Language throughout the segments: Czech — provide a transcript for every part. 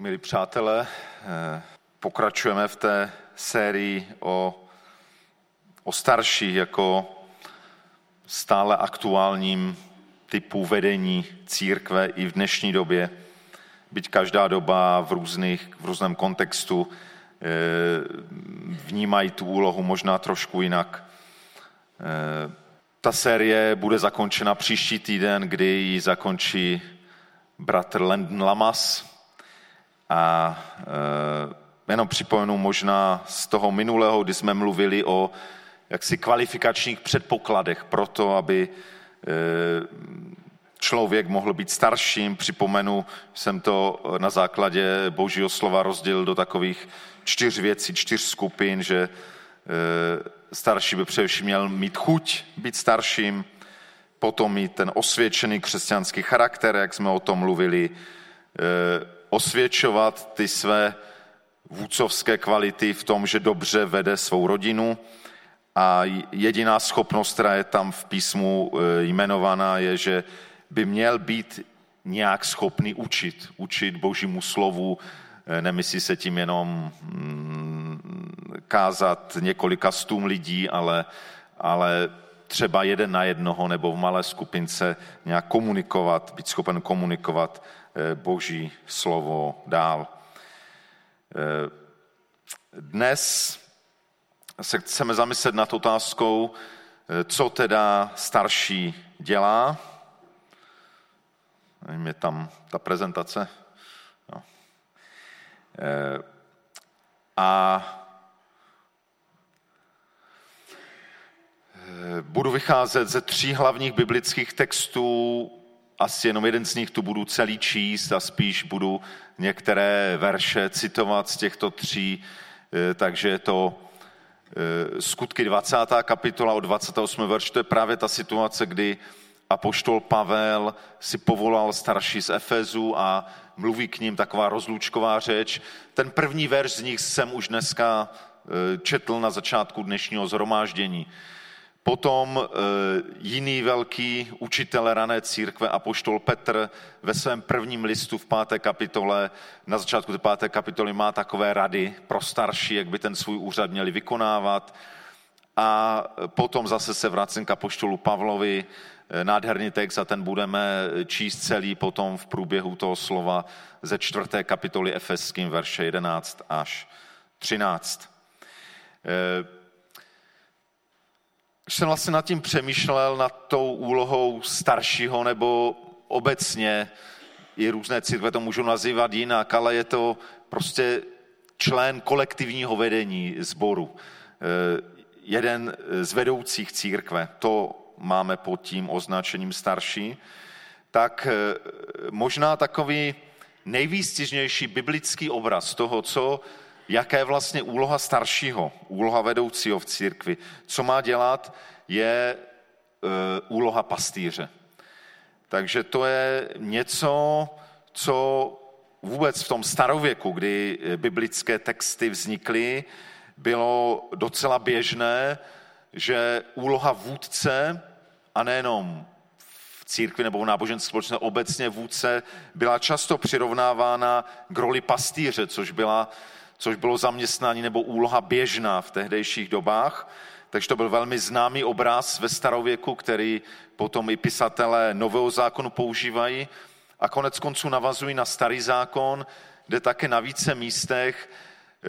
Milí přátelé, pokračujeme v té sérii o starších jako stále aktuálním typu vedení církve i v dnešní době. Byť každá doba v různém kontextu vnímají tu úlohu možná trošku jinak. Ta série bude zakončena příští týden, kdy ji zakončí bratr Landon Lamas. A jenom připomenu možná z toho minulého, kdy jsme mluvili o jaksi kvalifikačních předpokladech pro to, aby člověk mohl být starším. Připomenu, jsem to na základě Božího slova rozdělil do takových 4 věcí, 4 skupin, že starší by především měl mít chuť být starším, potom mít ten osvědčený křesťanský charakter, jak jsme o tom mluvili, osvědčovat ty své vůdcovské kvality v tom, že dobře vede svou rodinu. A jediná schopnost, která je tam v písmu jmenovaná, je, že by měl být nějak schopný učit Božímu slovu, nemyslí se tím jenom kázat několika stům lidí, ale třeba jeden na jednoho nebo v malé skupince nějak komunikovat, být schopen komunikovat Boží slovo dál. Dnes se chceme zamyslet nad otázkou, co teda starší dělá. Je tam ta prezentace. No. A budu vycházet ze 3 hlavních biblických textů. Asi jenom jeden z nich tu budu celý číst a spíš budu některé verše citovat z těchto 3. Takže je to Skutky 20. kapitola od 28. verš. To je právě ta situace, kdy apoštol Pavel si povolal starší z Efezu a mluví k ním taková rozlučková řeč. Ten první verš z nich jsem už dneska četl na začátku dnešního shromáždění. Potom jiný velký učitel rané církve, apoštol Petr, ve svém prvním listu v 5. kapitole, na začátku té 5. kapitoly má takové rady pro starší, jak by ten svůj úřad měli vykonávat. A potom zase se vracím k apoštolu Pavlovi, nádherný text, a ten budeme číst celý potom v průběhu toho slova ze 4. kapitoly Efeským, verše 11 až 13. Když jsem vlastně nad tím přemýšlel, nad tou úlohou staršího, nebo obecně, i různé církve to můžou nazývat jinak, ale je to prostě člen kolektivního vedení sboru. Jeden z vedoucích církve, to máme pod tím označením starší, tak možná takový nejvýstižnější biblický obraz toho, jaká je vlastně úloha staršího, úloha vedoucího v církvi. Co má dělat, je úloha pastýře. Takže to je něco, co vůbec v tom starověku, kdy biblické texty vznikly, bylo docela běžné, že úloha vůdce, a nejenom v církvi nebo v náboženské společnosti, obecně vůdce, byla často přirovnávána k roli pastýře, což bylo zaměstnání nebo úloha běžná v tehdejších dobách. Takže to byl velmi známý obraz ve starověku, který potom i pisatelé Nového zákonu používají a koneckonců navazují na Starý zákon, kde také na více místech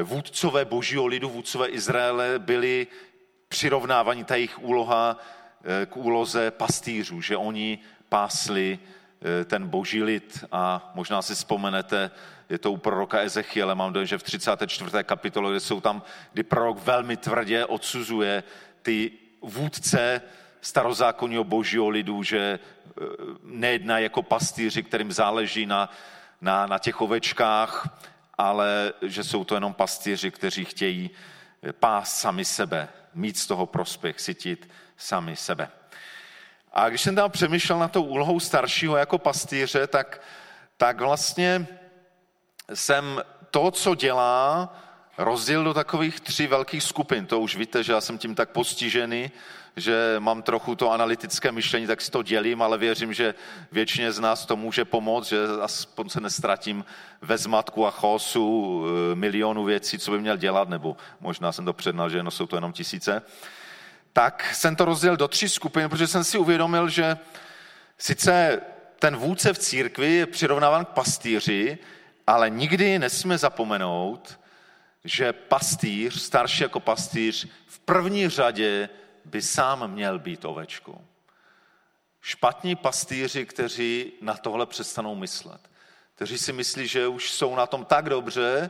vůdcové Božího lidu, vůdcové Izraele byli přirovnávaní ta jejich úloha k úloze pastýřů, že oni pásli ten Boží lid. A možná si vzpomenete, je to u proroka Ezechiele, mám dojem, že v 34. kapitole, kdy prorok velmi tvrdě odsuzuje ty vůdce starozákonního Božího lidu, že nejedná jako pastýři, kterým záleží na těch ovečkách, ale že jsou to jenom pastýři, kteří chtějí pást sami sebe, mít z toho prospěch, cítit sami sebe. A když jsem tam přemýšlel na tou úlohou staršího jako pastýře, tak vlastně jsem to, co dělá, rozdělil do takových 3 velkých skupin. To už víte, že já jsem tím tak postižený, že mám trochu to analytické myšlení, tak si to dělím, ale věřím, že většině z nás to může pomoct, že aspoň se nestratím ve zmatku a chaosu milionu věcí, co bych měl dělat, nebo možná jsem to přednal, že jsou to jenom tisíce. Tak jsem to rozdělil do 3 skupin, protože jsem si uvědomil, že sice ten vůdce v církvi je přirovnáván k pastýři, ale nikdy nesmíme zapomenout, že pastýř, starší jako pastýř, v první řadě by sám měl být ovečkou. Špatní pastýři, kteří na tohle přestanou myslet, kteří si myslí, že už jsou na tom tak dobře,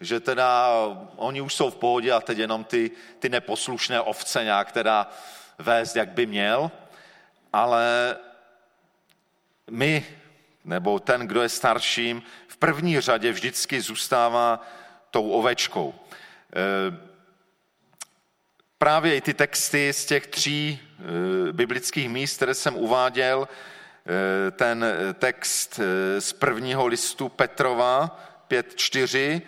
že teda oni už jsou v pohodě a teď jenom ty neposlušné ovce nějak teda vést, jak by měl, ale my, nebo ten, kdo je starším, v první řadě vždycky zůstává tou ovečkou. Právě i ty texty z těch 3 biblických míst, které jsem uváděl, ten text z 1. listu Petrova 5:4,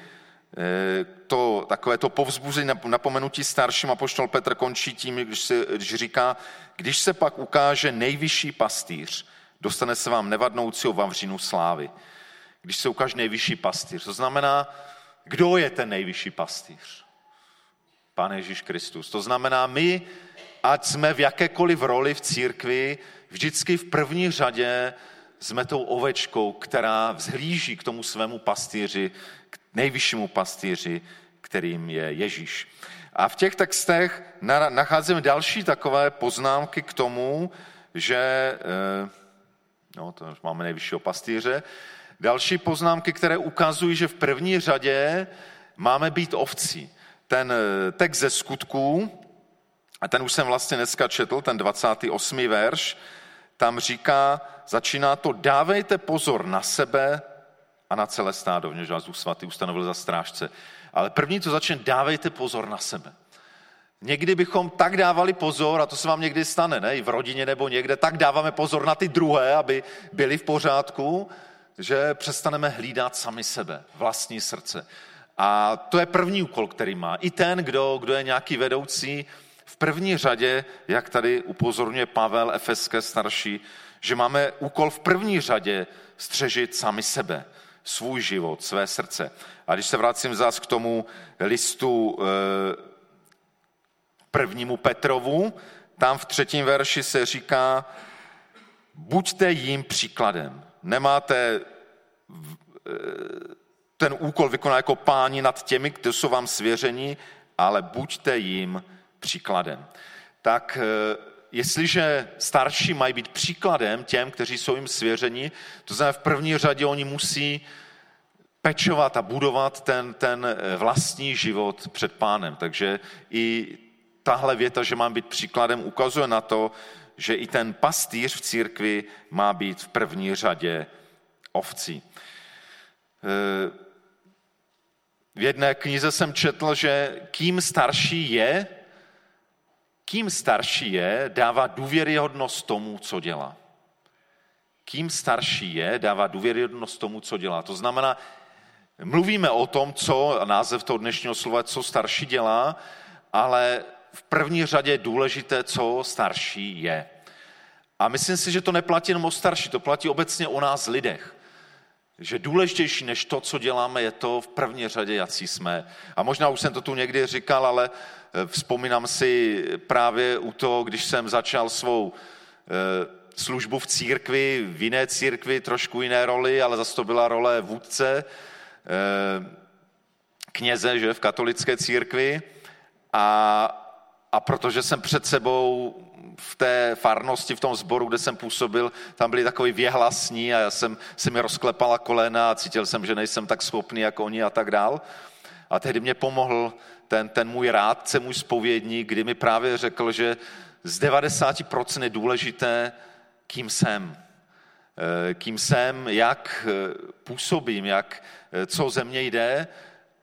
to takové to povzbuzení, napomenutí starším, apoštol Petr končí tím, když říká, když se pak ukáže nejvyšší pastýř, dostane se vám nevadnoucího vavřínu slávy. Když se ukáže nejvyšší pastýř, to znamená, kdo je ten nejvyšší pastýř? Pán Ježíš Kristus. To znamená, my, ať jsme v jakékoliv roli v církvi, vždycky v první řadě jsme tou ovečkou, která vzhlíží k tomu svému pastýři, k nejvyššímu pastýři, kterým je Ježíš. A v těch textech nacházíme další takové poznámky k tomu, že to už máme nejvyššího pastýře. Další poznámky, které ukazují, že v první řadě máme být ovcí. Ten text ze Skutků, a ten už jsem vlastně dneska četl, ten 28. verš, tam říká, začíná to, dávejte pozor na sebe a na celé stádo, v něž vás Duch Svatý ustanovil za strážce. Ale první, co začne, dávejte pozor na sebe. Někdy bychom tak dávali pozor, a to se vám někdy stane, ne? I v rodině nebo někde, tak dáváme pozor na ty druhé, aby byli v pořádku, že přestaneme hlídat sami sebe, vlastní srdce. A to je první úkol, který má. I ten, kdo je nějaký vedoucí, v první řadě, jak tady upozorňuje Pavel Efeské starší, že máme úkol v první řadě střežit sami sebe, svůj život, své srdce. A když se vrátím zás k tomu listu 1. Petrovu, tam v 3. verši se říká, buďte jim příkladem. Nemáte ten úkol vykonat jako páni nad těmi, kdo jsou vám svěřeni, ale buďte jim příkladem. Tak jestliže starší mají být příkladem těm, kteří jsou jim svěřeni, to znamená v první řadě oni musí pečovat a budovat ten vlastní život před pánem. Takže i tahle věta, že mám být příkladem, ukazuje na to, že i ten pastýř v církvi má být v první řadě ovcí. V jedné knize jsem četl, že kým starší je, dává důvěryhodnost tomu, co dělá. Kým starší je, dává důvěryhodnost tomu, co dělá. To znamená, mluvíme o tom, co, název toho dnešního slova, co starší dělá, ale v první řadě je důležité, co starší je. A myslím si, že to neplatí jenom o starší, to platí obecně o nás lidech. Že důležitější než to, co děláme, je to v první řadě, jací jsme. A možná už jsem to tu někdy říkal, ale vzpomínám si právě u toho, když jsem začal svou službu v církvi, v jiné církvi, trošku jiné roli, ale zase to byla role vůdce, kněze, že v katolické církvi. A protože jsem před sebou v té farnosti, v tom sboru, kde jsem působil, tam byli takový věhlasní a já jsem se mi rozklepala kolena a cítil jsem, že nejsem tak schopný jako oni a tak dál. A tehdy mě pomohl ten můj rádce, můj zpovědník, kdy mi právě řekl, že z 90% je důležité, kým jsem. Kým jsem, jak působím, co ze mě jde,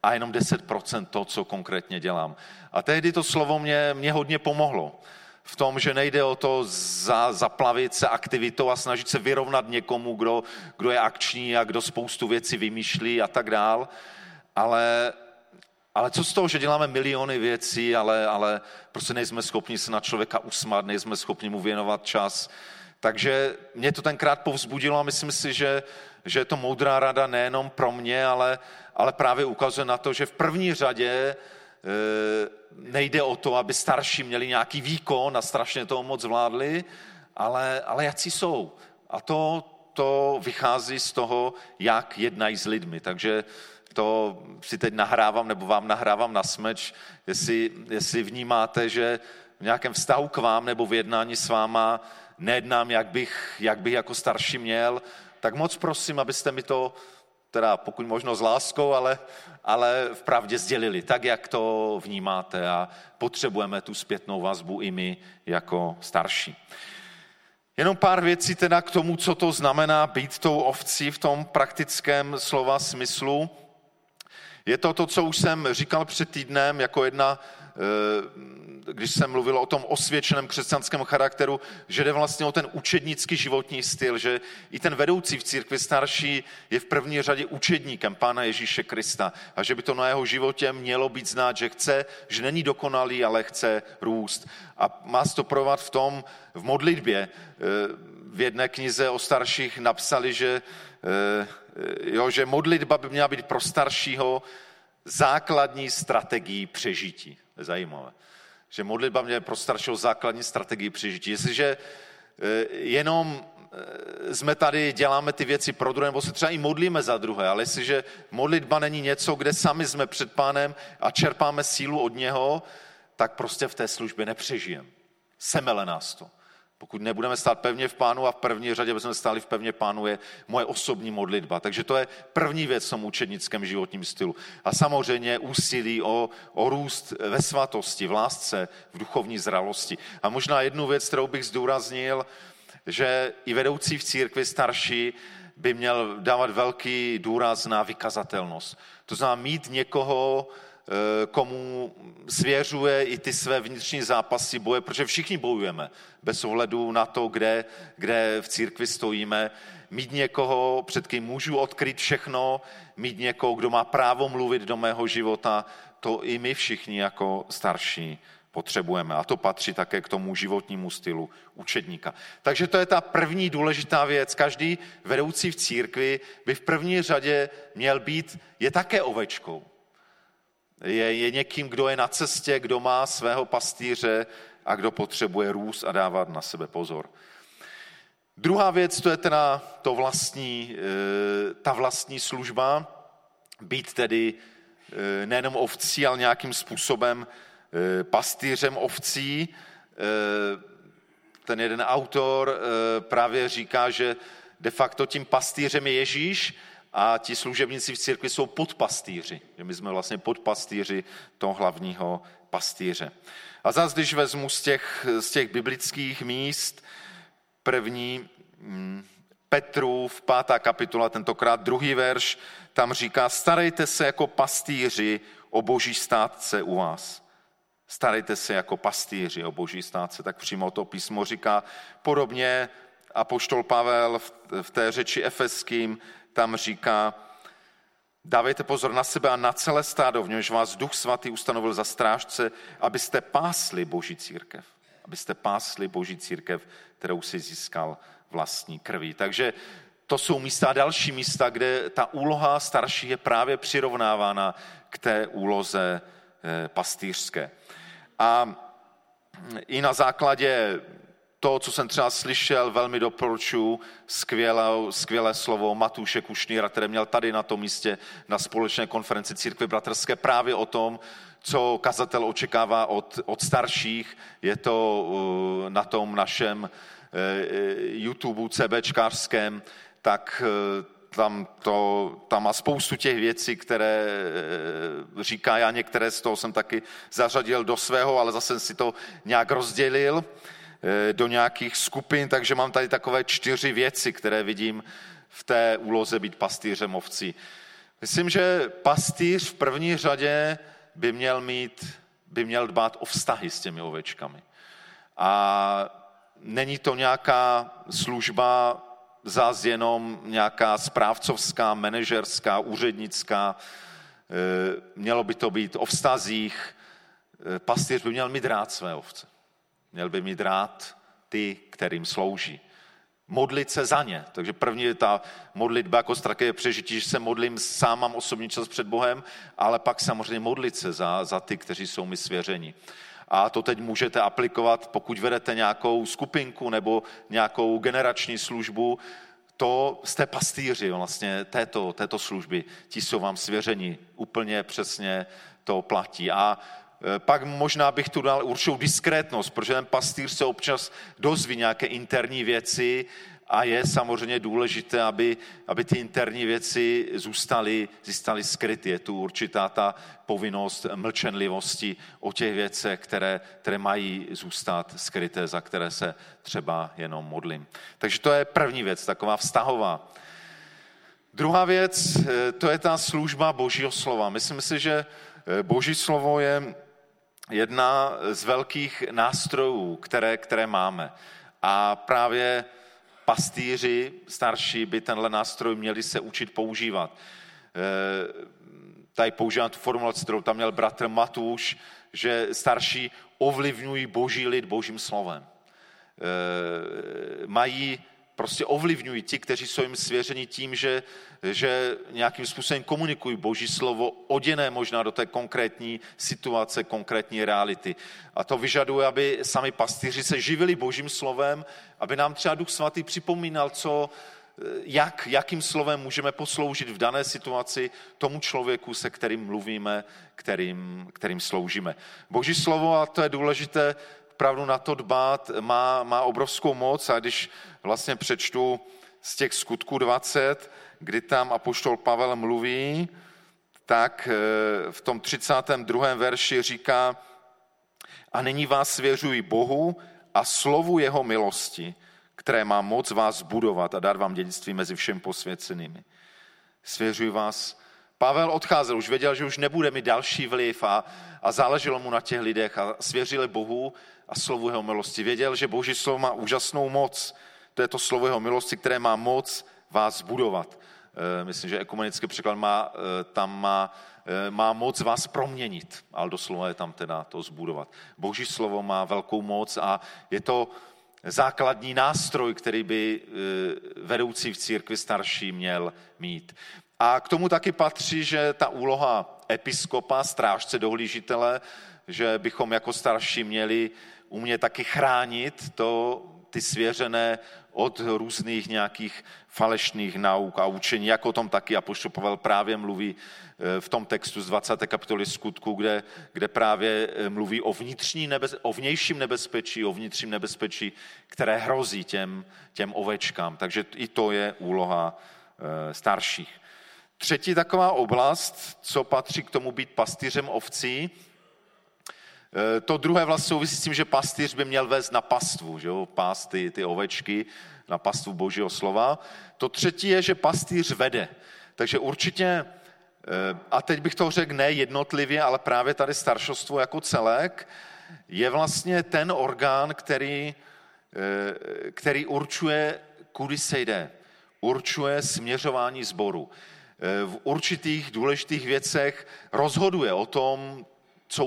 a jenom 10% to, co konkrétně dělám. A tehdy to slovo mě hodně pomohlo v tom, že nejde o to zaplavit se aktivitou a snažit se vyrovnat někomu, kdo je akční a kdo spoustu věcí vymýšlí a tak dál, ale Ale co z toho, že děláme miliony věcí, ale prostě nejsme schopni se na člověka usmát, nejsme schopni mu věnovat čas. Takže mě to tenkrát povzbudilo a myslím si, že je to moudrá rada nejenom pro mě, ale právě ukazuje na to, že v první řadě nejde o to, aby starší měli nějaký výkon a strašně toho moc vládli, ale jací jsou. A to vychází z toho, jak jednají s lidmi. Takže to si teď nahrávám, nebo vám nahrávám na smeč, jestli vnímáte, že v nějakém vztahu k vám nebo v jednání s váma nejednám, jak bych jako starší měl, tak moc prosím, abyste mi to, teda pokud možno s láskou, ale vpravdě sdělili, tak jak to vnímáte, a potřebujeme tu zpětnou vazbu i my jako starší. Jenom pár věcí teda k tomu, co to znamená být tou ovcí v tom praktickém slova smyslu. Je to, co už jsem říkal před týdnem, jako když jsem mluvil o tom osvědčeném křesťanském charakteru, že jde vlastně o ten učednický životní styl, že i ten vedoucí v církvi starší je v první řadě učedníkem Pána Ježíše Krista a že by to na jeho životě mělo být znát, že chce, že není dokonalý, ale chce růst. A má se to projevat v modlitbě. V jedné knize o starších napsali, že modlitba by měla být pro staršího základní strategii přežití. Zajímavé. Že modlitba měla pro staršího základní strategii přežití. Jestliže jenom jsme tady, děláme ty věci pro druhé, nebo se třeba i modlíme za druhé, ale jestliže modlitba není něco, kde sami jsme před Pánem a čerpáme sílu od něho, tak prostě v té službě nepřežijeme. Semele nás to. Pokud nebudeme stát pevně v Pánu, a v první řadě bychom stáli v pevně Pánu, je moje osobní modlitba. Takže to je první věc v tom učednickém životním stylu. A samozřejmě úsilí o růst ve svatosti, v lásce, v duchovní zralosti. A možná jednu věc, kterou bych zdůraznil, že i vedoucí v církvi starší by měl dávat velký důraz na vykazatelnost. To znamená mít někoho, komu svěřuje i ty své vnitřní zápasy, boje, protože všichni bojujeme, bez ohledu na to, kde v církvi stojíme. Mít někoho, před kým můžu odkryt všechno, mít někoho, kdo má právo mluvit do mého života, to i my všichni jako starší potřebujeme. A to patří také k tomu životnímu stylu učedníka. Takže to je ta první důležitá věc. Každý vedoucí v církvi by v první řadě měl být, je také ovečkou. Je někým, kdo je na cestě, kdo má svého pastýře a kdo potřebuje růst a dávat na sebe pozor. Druhá věc, to je teda ta vlastní služba, být tedy nejenom ovcí, ale nějakým způsobem pastýřem ovcí. Ten jeden autor právě říká, že de facto tím pastýřem je Ježíš, a ti služebníci v církvi jsou podpastýři. My jsme vlastně podpastýři toho hlavního pastýře. A zase, když vezmu z těch biblických míst, první Petrův 5. kapitola, tentokrát 2. verš, tam říká, starejte se jako pastýři o boží státce u vás. Starejte se jako pastýři o boží státce, tak přímo to písmo říká. Podobně apoštol Pavel v té řeči efeským, tam říká, dávejte pozor na sebe a na celé stádo, v němž vás Duch Svatý ustanovil za strážce, abyste pásli boží církev. Abyste pásli boží církev, kterou si získal vlastní krví. Takže to jsou místa a další místa, kde ta úloha starších je právě přirovnávána k té úloze pastýřské. A i na základě to, co jsem třeba slyšel, velmi doporučuji skvělé slovo Matouše Kušníra, které měl tady na tom místě na společné konferenci Církve bratrské právě o tom, co kazatel očekává od starších. Je to na tom našem YouTube CBčkářském, tak tam má spoustu těch věcí, které říká, já některé z toho jsem taky zařadil do svého, ale zase jsem si to nějak rozdělil do nějakých skupin, takže mám tady takové 4 věci, které vidím v té úloze být pastýřem ovcí. Myslím, že pastýř v první řadě by měl dbát o vztahy s těmi ovečkami. A není to nějaká služba zas jenom nějaká správcovská, manažerská, úřednická, Mělo by to být o vztazích. Pastýř by měl mít rád své ovce. Měl by mít rád ty, kterým slouží. Modlit se za ně. Takže první je ta modlitba jako strategie přežití, že se modlím, sám mám osobní čas před Bohem, ale pak samozřejmě modlit se za ty, kteří jsou mi svěřeni. A to teď můžete aplikovat, pokud vedete nějakou skupinku nebo nějakou generační službu, to jste pastýři vlastně této služby. Ti jsou vám svěřeni. Úplně přesně to platí. A pak možná bych tu dal určitou diskrétnost, protože ten pastýř se občas dozví nějaké interní věci a je samozřejmě důležité, aby ty interní věci zůstaly skryty. Je tu určitá ta povinnost mlčenlivosti o těch věcech, které mají zůstat skryté, za které se třeba jenom modlím. Takže to je první věc, taková vztahová. Druhá věc, to je ta služba Božího slova. Myslím si, že Boží slovo je jedna z velkých nástrojů, které máme. A právě pastýři starší by tenhle nástroj měli se učit používat. Tady používám tu formulaci, kterou tam měl bratr Matouš, že starší ovlivňují boží lid božím slovem. Prostě ovlivňují ti, kteří jsou jim svěřeni tím, že nějakým způsobem komunikují Boží slovo, oděné možná do té konkrétní situace, konkrétní reality. A to vyžaduje, aby sami pastýři se živili Božím slovem, aby nám třeba Duch Svatý připomínal, jakým slovem můžeme posloužit v dané situaci tomu člověku, se kterým mluvíme, kterým sloužíme. Boží slovo, a to je důležité, opravdu na to dbát, má obrovskou moc. A když vlastně přečtu z těch skutků 20, kdy tam apoštol Pavel mluví, tak v tom 32. verši říká: a nyní vás svěřuji Bohu a slovu jeho milosti, které má moc vás budovat a dát vám dědictví mezi všem posvěcenými. Svěřuji vás. Pavel odcházel, už věděl, že už nebude mít další vliv a záleželo mu na těch lidech a svěřili Bohu a slovu jeho milosti. Věděl, že Boží slovo má úžasnou moc. To je to slovo jeho milosti, které má moc vás budovat. Myslím, že ekumenický překlad má moc vás proměnit, ale doslova je tam teda to zbudovat. Boží slovo má velkou moc a je to základní nástroj, který by vedoucí v církvi starší měl mít. A k tomu taky patří, že ta úloha episkopa, strážce, dohlížitele, že bychom jako starší měli umět taky chránit ty svěřené od různých nějakých falešných nauk a učení, jako o tom taky apoštol Pavel právě mluví v tom textu z 20. kapitoly Skutků, kde právě mluví o vnějším nebezpečí, které hrozí těm ovečkám. Takže i to je úloha starších. Třetí taková oblast, co patří k tomu být pastýřem ovcí, to druhé vlastně souvisí s tím, že pastýř by měl vést na pastvu, že jo? Pást ty ovečky na pastvu Božího slova. To třetí je, že pastýř vede. Takže určitě, a teď bych to řekl ne jednotlivě, ale právě tady staršostvo jako celek, je vlastně ten orgán, který určuje, kudy se jde, určuje směřování sboru. V určitých důležitých věcech rozhoduje o tom, co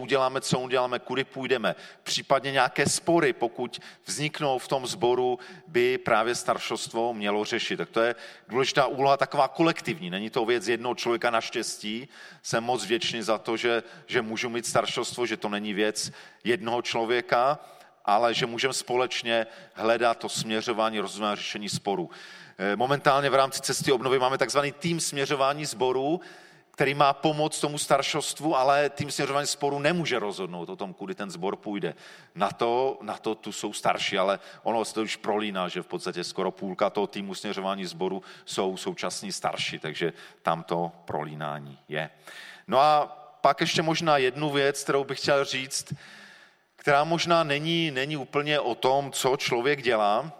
uděláme, kudy půjdeme. Případně nějaké spory, pokud vzniknou v tom sboru, by právě staršostvo mělo řešit. Tak to je důležitá úloha, taková kolektivní. Není to věc jednoho člověka, naštěstí. Jsem moc vděčný za to, že můžu mít staršostvo, že to není věc jednoho člověka, ale že můžeme společně hledat to směřování, rozumné řešení sporů. Momentálně v rámci cesty obnovy máme takzvaný tým směřování sboru, který má pomoct tomu staršostvu, ale tým směřování sporu nemůže rozhodnout o tom, kudy ten sbor půjde. Na to tu jsou starší, ale ono se to už prolíná, že v podstatě skoro půlka toho týmu směřování sboru jsou současní starší, takže tam to prolínání je. No a pak ještě možná jednu věc, kterou bych chtěl říct, která možná není úplně o tom, co člověk dělá,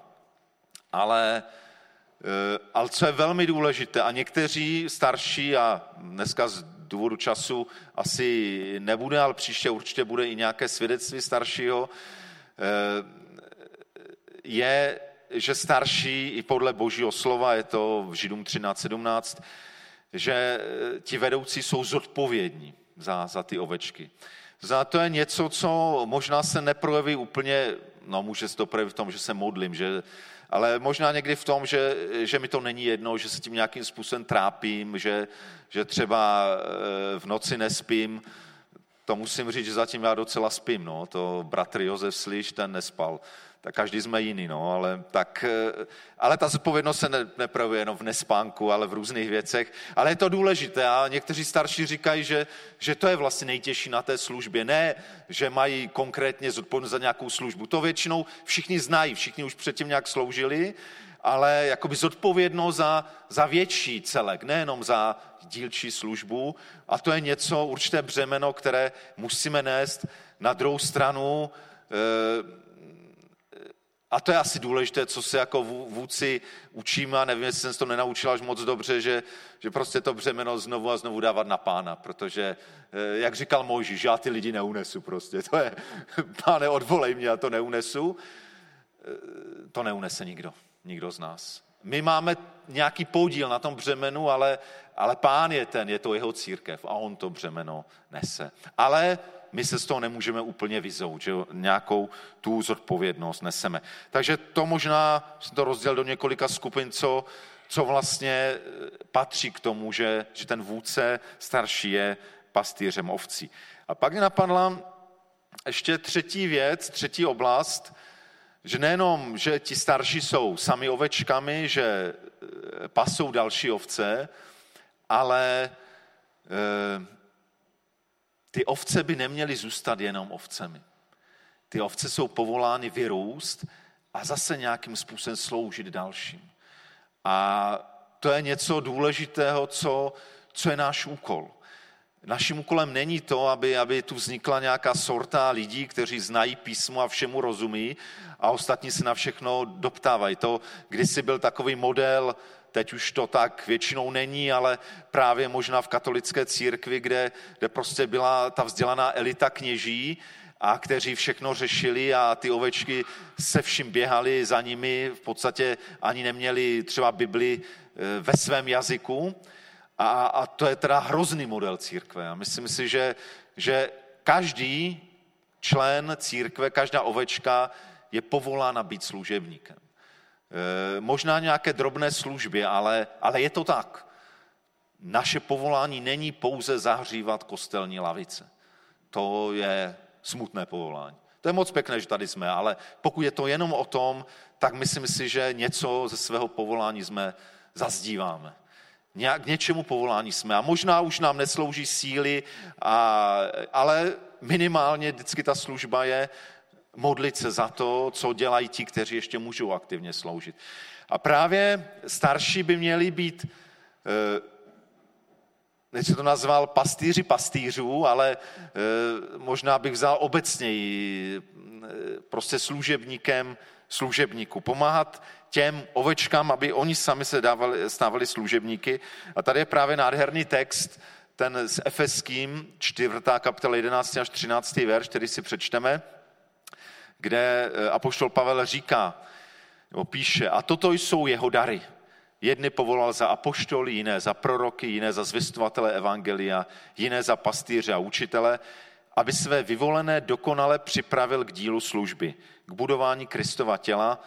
ale co je velmi důležité, a někteří starší, a dneska z důvodu času asi nebude, ale příště určitě bude i nějaké svědectví staršího, je, že starší i podle Božího slova, je to v Židům 13:17, že ti vedoucí jsou zodpovědní za ty ovečky. Za to je něco, co možná se neprojeví úplně, no může se to projevit v tom, že se modlím, že, ale možná někdy v tom, že mi to není jedno, že se tím nějakým způsobem trápím, že třeba v noci nespím. To musím říct, že zatím já docela spím, no. To bratr Josef, slyš, ten nespal. Tak každý jsme jiný, no, ale ta zodpovědnost se neprojevuje jenom v nespánku, ale v různých věcech. Ale je to důležité a někteří starší říkají, že to je vlastně nejtěžší na té službě. Ne, že mají konkrétně zodpovědnost za nějakou službu. To většinou všichni znají, všichni už předtím nějak sloužili, ale jakoby zodpovědnost za větší celek, nejenom za dílčí službu. A to je něco, určité břemeno, které musíme nést. Na druhou stranu, a to je asi důležité, co se jako vůdci učíme, a nevím, jestli jsem se to nenaučil až moc dobře, že prostě to břemeno znovu a znovu dávat na Pána, protože, jak říkal Mojžíš, já ty lidi neunesu prostě, to je, Páne, odvolej mě, já to neunesu. To neunese nikdo z nás. My máme nějaký podíl na tom břemenu, ale Pán je ten, je to jeho církev a on to břemeno nese. Ale my se z toho nemůžeme úplně vyzout, že nějakou tu zodpovědnost neseme. Takže to možná jsem to rozdělil do několika skupin, co vlastně patří k tomu, že ten vůdce starší je pastýřem ovcí. A pak mě napadla ještě třetí věc, třetí oblast, že nejenom, že ti starší jsou sami ovečkami, že pasou další ovce, ale ty ovce by neměly zůstat jenom ovcemi. Ty ovce jsou povolány vyrůst a zase nějakým způsobem sloužit dalším. A to je něco důležitého, co je náš úkol. Naším úkolem není to, aby tu vznikla nějaká sorta lidí, kteří znají písmo a všemu rozumí a ostatní se na všechno doptávají. To kdysi byl takový model, teď už to tak většinou není, ale právě možná v katolické církvi, kde prostě byla ta vzdělaná elita kněží, a kteří všechno řešili a ty ovečky se vším běhaly za nimi, v podstatě ani neměli třeba Bibli ve svém jazyku. A to je teda hrozný model církve. A myslím si, že každý člen církve, každá ovečka je povolána být služebníkem. Možná nějaké drobné služby, ale je to tak. Naše povolání není pouze zahřívat kostelní lavice. To je smutné povolání. To je moc pěkné, že tady jsme, ale pokud je to jenom o tom, tak myslím si, že něco ze svého povolání jsme zazdíváme. K něčemu povolání jsme. A možná už nám neslouží síly, ale minimálně vždycky ta služba je modlit se za to, co dělají ti, kteří ještě můžou aktivně sloužit. A právě starší by měli být, nechci to nazval pastýři pastýřů, ale možná bych vzal obecněji prostě služebníkem služebníku. Pomáhat těm ovečkám, aby oni sami se stávali služebníky. A tady je právě nádherný text, ten s Efeským, 4. kapitola 11. až 13. verš, který si přečteme, kde apoštol Pavel říká, nebo píše, a toto jsou jeho dary. Jedny povolal za apoštoly, jiné za proroky, jiné za zvěstovatele evangelia, jiné za pastýře a učitele, aby své vyvolené dokonale připravil k dílu služby, k budování Kristova těla,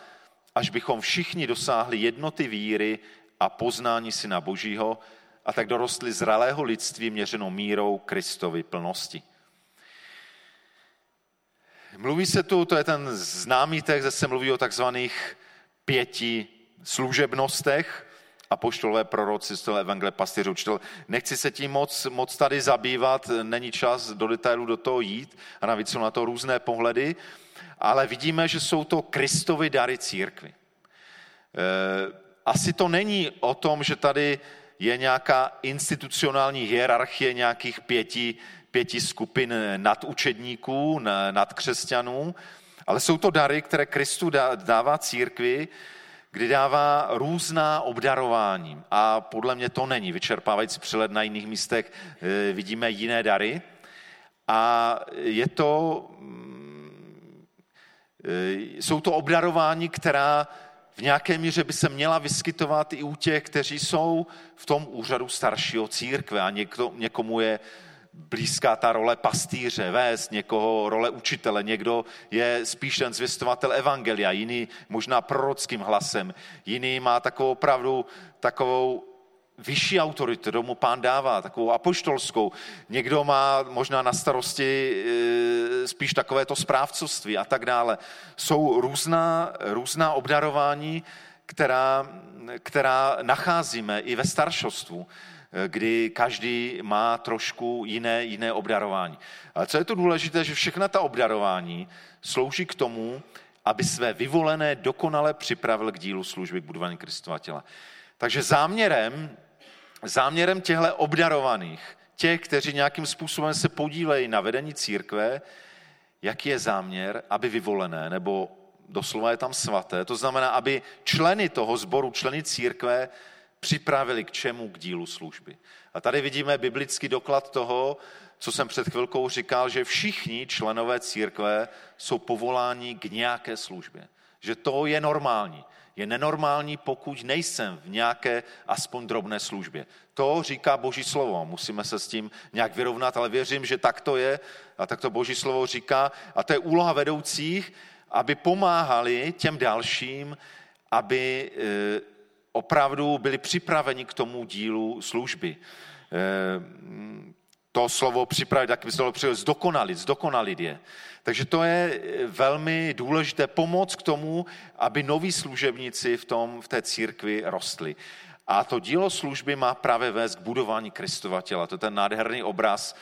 až bychom všichni dosáhli jednoty víry a poznání Syna Božího a tak dorostli zralého lidství měřenou mírou Kristovy plnosti. Mluví se tu, to je ten známý text, kde se mluví o takzvaných 5 služebnostech, apoštolové, proroci, stole, evangelé, pastýři, učitel. Nechci se tím moc tady zabývat, není čas do detailu do toho jít a navíc jsou na to různé pohledy, ale vidíme, že jsou to Kristovy dary církvi. Asi to není o tom, že tady je nějaká institucionální hierarchie nějakých 5 skupin nadučedníků, nadkřesťanů, ale jsou to dary, které Kristu dává církvi, kdy dává různá obdarování. A podle mě to není vyčerpávající přehled, na jiných místech vidíme jiné dary. A jsou to obdarování, která v nějaké míře by se měla vyskytovat i u těch, kteří jsou v tom úřadu staršího církve a někomu je blízká ta role pastýře, vést někoho, role učitele, někdo je spíš ten zvěstovatel evangelia, jiný možná prorockým hlasem, jiný má takovou pravdu, takovou vyšší autoritu, kterou mu Pán dává, takovou apoštolskou, někdo má možná na starosti spíš takovéto správcovství a tak dále. Jsou různá obdarování, která nacházíme i ve staršostvu, kdy každý má trošku jiné obdarování. Ale co je tu důležité, že všechna ta obdarování slouží k tomu, aby své vyvolené dokonale připravil k dílu služby, k budování Kristova těla. Takže záměrem těchto obdarovaných, těch, kteří nějakým způsobem se podílejí na vedení církve, jaký je záměr, aby vyvolené, nebo doslova je tam svaté, to znamená, aby členy toho sboru, členy církve, připravili k čemu? K dílu služby. A tady vidíme biblický doklad toho, co jsem před chvilkou říkal, že všichni členové církve jsou povoláni k nějaké službě. Že to je normální. Je nenormální, pokud nejsem v nějaké aspoň drobné službě. To říká Boží slovo. Musíme se s tím nějak vyrovnat, ale věřím, že tak to je a tak to Boží slovo říká. A to je úloha vedoucích, aby pomáhali těm dalším, aby opravdu byli připraveni k tomu dílu služby. To slovo připravit, tak by se dalo zdokonalit je. Takže to je velmi důležité pomoc k tomu, aby noví služebníci v té církvi rostli. A to dílo služby má právě vést k budování Kristova těla. To je ten nádherný obraz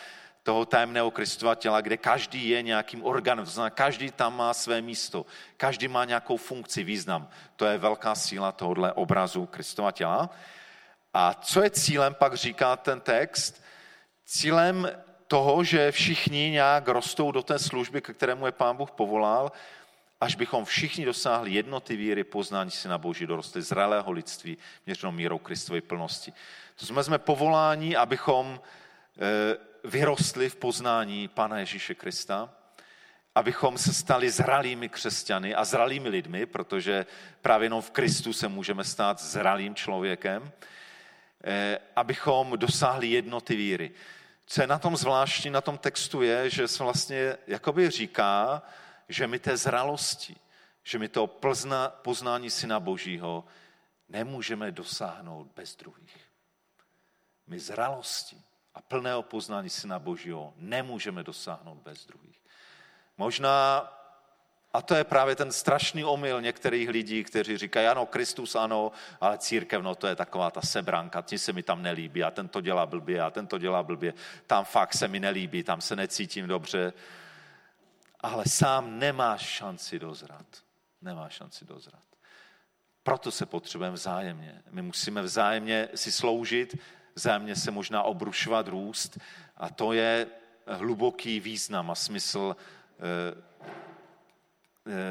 toho tajemného Kristova těla, kde každý je nějakým orgánem, každý tam má své místo, každý má nějakou funkci, význam. To je velká síla tohohle obrazu Kristova těla. A co je cílem, pak říká ten text, cílem toho, že všichni nějak rostou do té služby, ke kterému je Pán Bůh povolal, až bychom všichni dosáhli jednoty víry, poznání Syna Boží, dorostli zralého lidství, měřenou mírou Kristovy plnosti. To jsme povoláni, abychom vyrostli v poznání Pana Ježíše Krista, abychom se stali zralými křesťany a zralými lidmi, protože právě jenom v Kristu se můžeme stát zralým člověkem, abychom dosáhli jednoty víry. Co je na tom zvláštní, na tom textu je, že se vlastně jakoby říká, že my té zralosti, že my toho poznání Syna Božího nemůžeme dosáhnout bez druhých. My zralosti a plného poznání Syna Božího nemůžeme dosáhnout bez druhých. Možná, a to je právě ten strašný omyl některých lidí, kteří říkají, ano, Kristus ano, ale církev, no to je taková ta sebranka, ti se mi tam nelíbí a ten to dělá blbě a ten to dělá blbě, tam fakt se mi nelíbí, tam se necítím dobře, ale sám nemáš šanci dozrat. Nemáš šanci dozrat. Proto se potřebujeme vzájemně. My musíme vzájemně si sloužit, vzájemně se možná obrušovat, růst a to je hluboký význam a smysl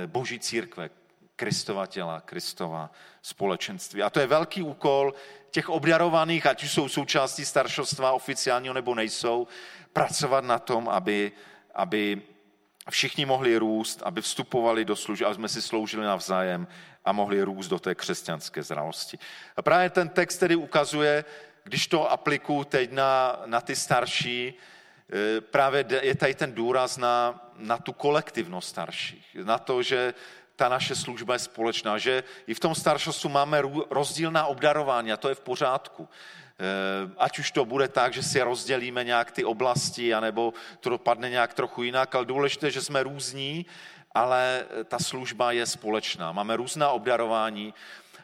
Boží církve, Kristova těla, Kristova společenství. A to je velký úkol těch obdarovaných, ať už jsou součástí staršovstva oficiálního nebo nejsou, pracovat na tom, aby všichni mohli růst, aby vstupovali do služby, aby jsme si sloužili navzájem a mohli růst do té křesťanské zralosti. A právě ten text tedy ukazuje, když to aplikuju teď na ty starší, právě je tady ten důraz na tu kolektivnost starších, na to, že ta naše služba je společná, že i v tom staršovstvu máme rozdílná obdarování a to je v pořádku. Ať už to bude tak, že si rozdělíme nějak ty oblasti, anebo to dopadne nějak trochu jinak, ale důležité, že jsme různí, ale ta služba je společná. Máme různá obdarování,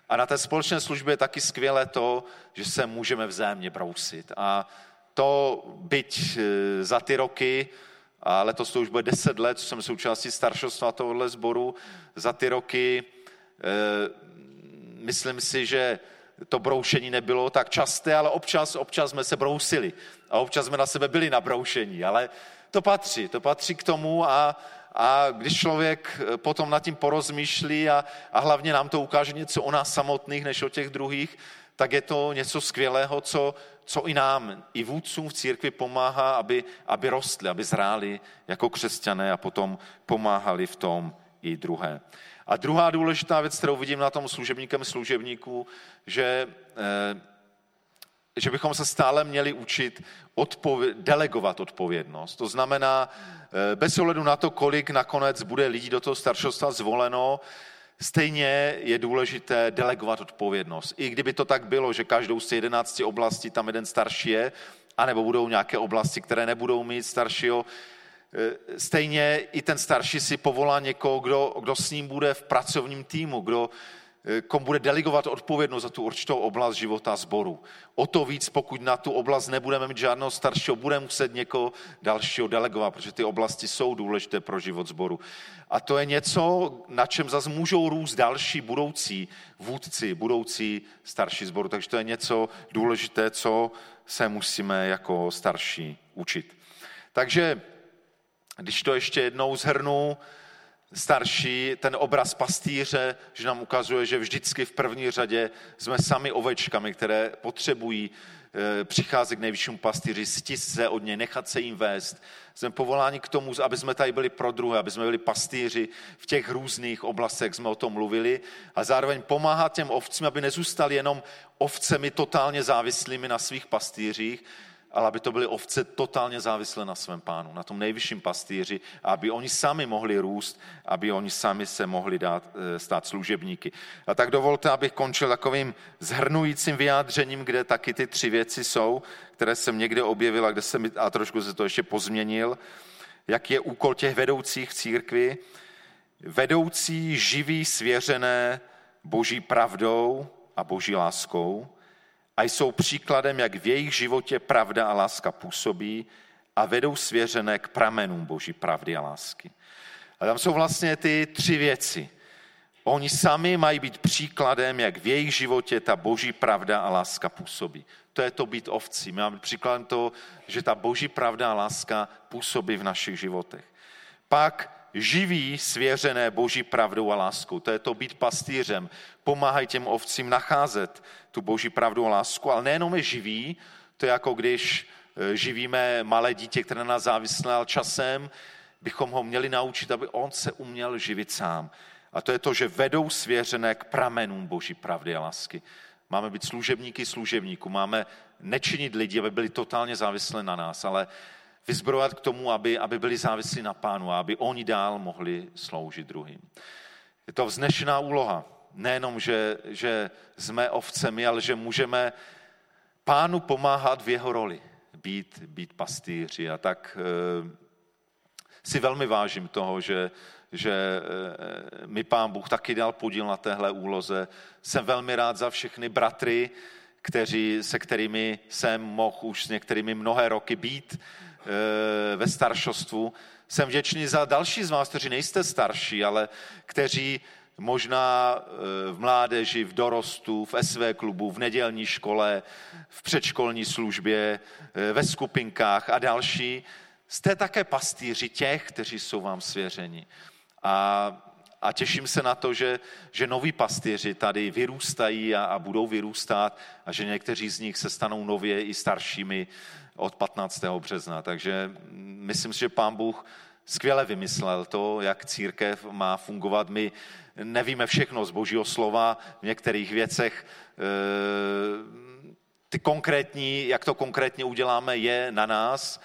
a na té společné službě je taky skvělé to, že se můžeme vzájemně brousit. A to byť za ty roky, a letos to už bude 10 let, co jsem součástí staršovstva tohohle sboru, za ty roky myslím si, že to broušení nebylo tak časté, ale občas jsme se brousili a občas jsme na sebe byli nabroušení, ale to patří k tomu a když člověk potom nad tím porozmýšlí a hlavně nám to ukáže něco o nás samotných než o těch druhých, tak je to něco skvělého, co i nám, i vůdcům v církvi pomáhá, aby rostli, aby zráli jako křesťané a potom pomáhali v tom i druhé. A druhá důležitá věc, kterou vidím na tom služebníkem služebníků, že bychom se stále měli učit delegovat odpovědnost. To znamená, bez ohledu na to, kolik nakonec bude lidí do toho staršovstva zvoleno, stejně je důležité delegovat odpovědnost. I kdyby to tak bylo, že každou z 11 oblastí tam jeden starší je, anebo budou nějaké oblasti, které nebudou mít staršího, stejně i ten starší si povolá někoho, kdo s ním bude v pracovním týmu, komu bude delegovat odpovědnost za tu určitou oblast života sboru. O to víc, pokud na tu oblast nebudeme mít žádného staršího, budeme muset někoho dalšího delegovat, protože ty oblasti jsou důležité pro život sboru. A to je něco, na čem zase můžou růst další budoucí vůdci, budoucí starší sboru. Takže to je něco důležité, co se musíme jako starší učit. Takže, když to ještě jednou shrnu, starší, ten obraz pastýře, že nám ukazuje, že vždycky v první řadě jsme sami ovečkami, které potřebují přicházet k nejvyššímu pastýři, stis se od něj, nechat se jim vést. Jsme povoláni k tomu, aby jsme tady byli pro druhé, aby jsme byli pastýři v těch různých oblastech, jsme o tom mluvili, a zároveň pomáhá těm ovcím, aby nezůstali jenom ovcemi totálně závislými na svých pastýřích, ale aby to byly ovce totálně závislé na svém pánu, na tom nejvyšším pastýři, aby oni sami mohli růst, aby oni sami se mohli stát služebníky. A tak dovolte, abych končil takovým shrnujícím vyjádřením, kde taky ty tři věci jsou, které jsem někde objevil a trošku se to ještě pozměnil. Jak je úkol těch vedoucích v církvi? Vedoucí živí svěřené boží pravdou a boží láskou, a jsou příkladem, jak v jejich životě pravda a láska působí a vedou svěřené k pramenům boží pravdy a lásky. A tam jsou vlastně ty tři věci. Oni sami mají být příkladem, jak v jejich životě ta boží pravda a láska působí. To je to být ovcí. My máme příkladem toho, že ta boží pravda a láska působí v našich životech. Pak živí svěřené boží pravdou a láskou. To je to být pastýřem. Pomáhají těm ovcím nacházet tu boží pravdu a lásku, ale nejenom je živí, to je jako když živíme malé dítě, které na nás závislé, ale časem bychom ho měli naučit, aby on se uměl živit sám. A to je to, že vedou svěřené k pramenům boží pravdy a lásky. Máme být služebníky služebníků, máme nečinit lidi, aby byli totálně závislé na nás, ale vyzbrojovat k tomu, aby byli závislí na pánu a aby oni dál mohli sloužit druhým. Je to vznešená úloha. Nejenom, že jsme ovcemi, ale že můžeme pánu pomáhat v jeho roli, být pastýři. A tak si velmi vážím toho, že mi pán Bůh taky dal podíl na téhle úloze. Jsem velmi rád za všechny bratry, se kterými jsem mohl už s některými mnohé roky být ve staršostvu. Jsem vděčný za další z vás, kteří nejste starší, ale kteří možná v mládeži, v dorostu, v SV klubu, v nedělní škole, v předškolní službě, ve skupinkách a další, jste také pastýři těch, kteří jsou vám svěřeni. A těším se na to, že noví pastýři tady vyrůstají a budou vyrůstat a že někteří z nich se stanou nově i staršími od 15. března. Takže myslím si, že pán Bůh skvěle vymyslel to, jak církev má fungovat. My nevíme všechno z božího slova, v některých věcech jak to konkrétně uděláme, je na nás,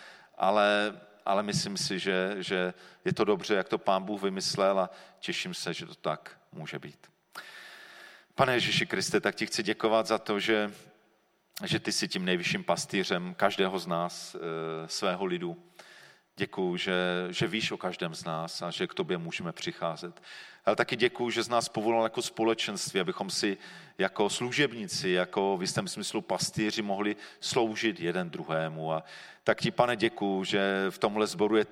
ale myslím si, že je to dobře, jak to pán Bůh vymyslel, a těším se, že to tak může být. Pane Ježíši Kriste, tak ti chci děkovat za to, že ty jsi tím nejvyšším pastýřem každého z nás, svého lidu. Děkuju, že víš o každém z nás a že k tobě můžeme přicházet. Ale taky děkuju, že z nás povolal jako společenství, abychom si jako služebníci, jako v jistém smyslu pastýři, mohli sloužit jeden druhému. A tak ti, pane, děkuju, že v tomhle sboru je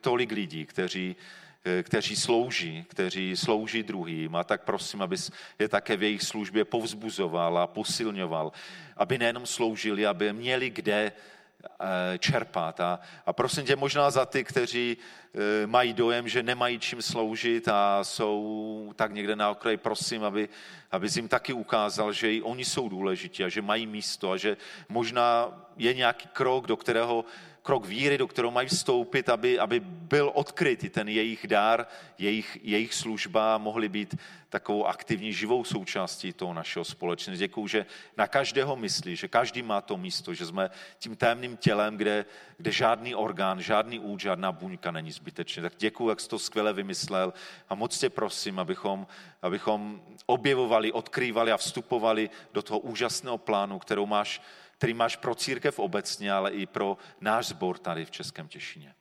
tolik lidí, kteří slouží druhým, a tak prosím, abys je také v jejich službě povzbuzoval a posilňoval, aby nejenom sloužili, aby měli kde čerpat. A prosím tě možná za ty, kteří mají dojem, že nemají čím sloužit a jsou tak někde na okraji, prosím, abys jim taky ukázal, že i oni jsou důležití a že mají místo a že možná je nějaký krok, do kterého krok víry, do kterého mají vstoupit, aby byl odkryt ten jejich dar, jejich služba, mohly být takovou aktivní živou součástí toho našeho společnosti. Děkuju, že na každého myslí, že každý má to místo, že jsme tím tajemným tělem, kde žádný orgán, žádný úd, žádná buňka není zbytečně. Tak děkuju, jak jsi to skvěle vymyslel a moc tě prosím, abychom objevovali, odkrývali a vstupovali do toho úžasného plánu, který máš pro církev obecně, ale i pro náš sbor tady v Českém Těšině.